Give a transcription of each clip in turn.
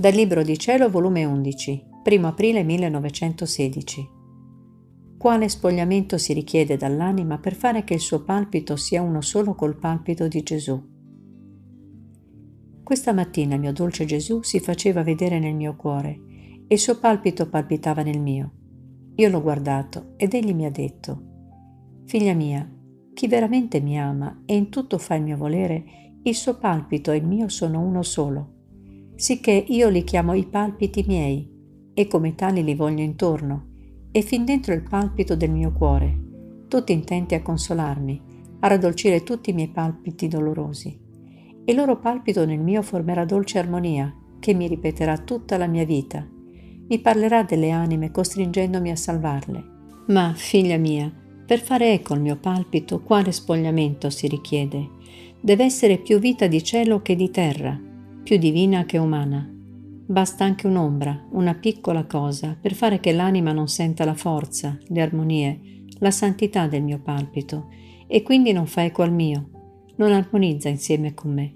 Dal Libro di Cielo, volume 11, 1 aprile 1916. Quale spogliamento si richiede dall'anima per fare che il suo palpito sia uno solo col palpito di Gesù? Questa mattina il mio dolce Gesù si faceva vedere nel mio cuore e il suo palpito palpitava nel mio. Io l'ho guardato ed egli mi ha detto: «Figlia mia, chi veramente mi ama e in tutto fa il mio volere, il suo palpito e il mio sono uno solo, sicché io li chiamo i palpiti miei e come tali li voglio intorno e fin dentro il palpito del mio cuore, tutti intenti a consolarmi, a raddolcire tutti i miei palpiti dolorosi. E il loro palpito nel mio formerà dolce armonia che mi ripeterà tutta la mia vita, mi parlerà delle anime costringendomi a salvarle. Ma, figlia mia, per fare eco al mio palpito quale spogliamento si richiede? Deve essere più vita di cielo che di terra, più divina che umana. Basta anche un'ombra, una piccola cosa, per fare che l'anima non senta la forza, le armonie, la santità del mio palpito, e quindi non fa eco al mio, non armonizza insieme con me,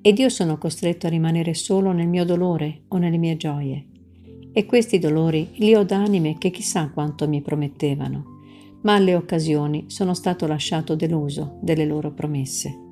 ed io sono costretto a rimanere solo nel mio dolore o nelle mie gioie. E questi dolori li ho da anime che chissà quanto mi promettevano, ma alle occasioni sono stato lasciato deluso delle loro promesse».